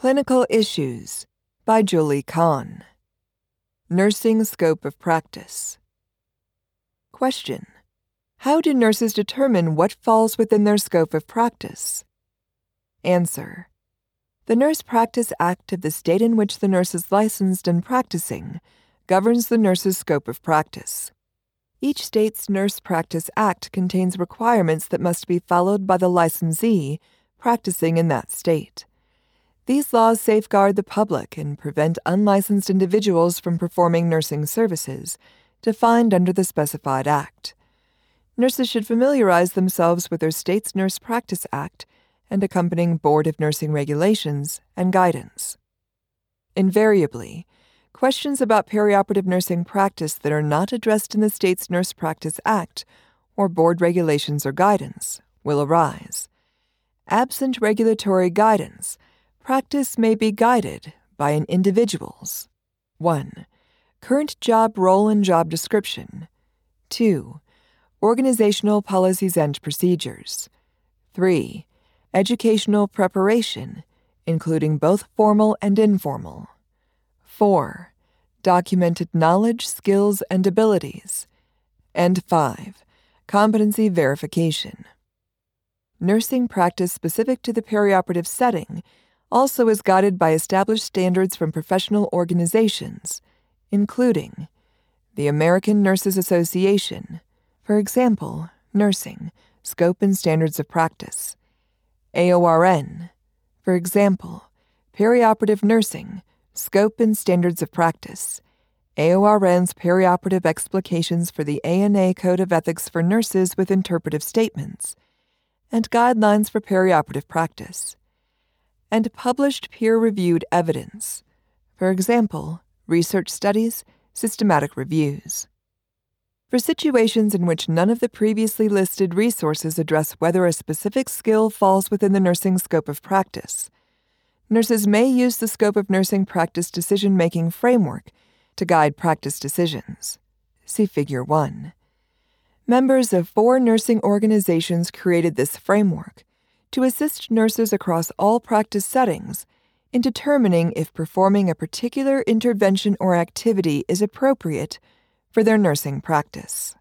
Clinical Issues by Julie Kahn. Nursing Scope of Practice. Question: how do nurses determine what falls within their scope of practice? Answer: the Nurse Practice Act of the state in which the nurse is licensed and practicing governs the nurse's scope of practice. Each state's Nurse Practice Act contains requirements that must be followed by the licensee practicing in that state. These laws safeguard the public and prevent unlicensed individuals from performing nursing services defined under the specified act. Nurses should familiarize themselves with their state's Nurse Practice Act and accompanying Board of Nursing regulations and guidance. Invariably, questions about perioperative nursing practice that are not addressed in the state's Nurse Practice Act or board regulations or guidance will arise. Absent regulatory guidance, practice may be guided by an individual's 1. Current job role and job description. 2. Organizational policies and procedures. 3. Educational preparation, including both formal and informal. 4. Documented knowledge, skills, and abilities. And 5. Competency verification. Nursing practice specific to the perioperative setting also is guided by established standards from professional organizations, including the American Nurses Association, for example, Nursing, Scope and Standards of Practice, AORN, for example, Perioperative Nursing, Scope and Standards of Practice, AORN's Perioperative Explications for the ANA Code of Ethics for Nurses with Interpretive Statements, and Guidelines for Perioperative Practice, and published peer-reviewed evidence, for example, research studies, systematic reviews. For situations in which none of the previously listed resources address whether a specific skill falls within the nursing scope of practice, nurses may use the Scope of Nursing Practice Decision-Making Framework to guide practice decisions. See Figure 1. Members of 4 nursing organizations created this framework to assist nurses across all practice settings in determining if performing a particular intervention or activity is appropriate for their nursing practice.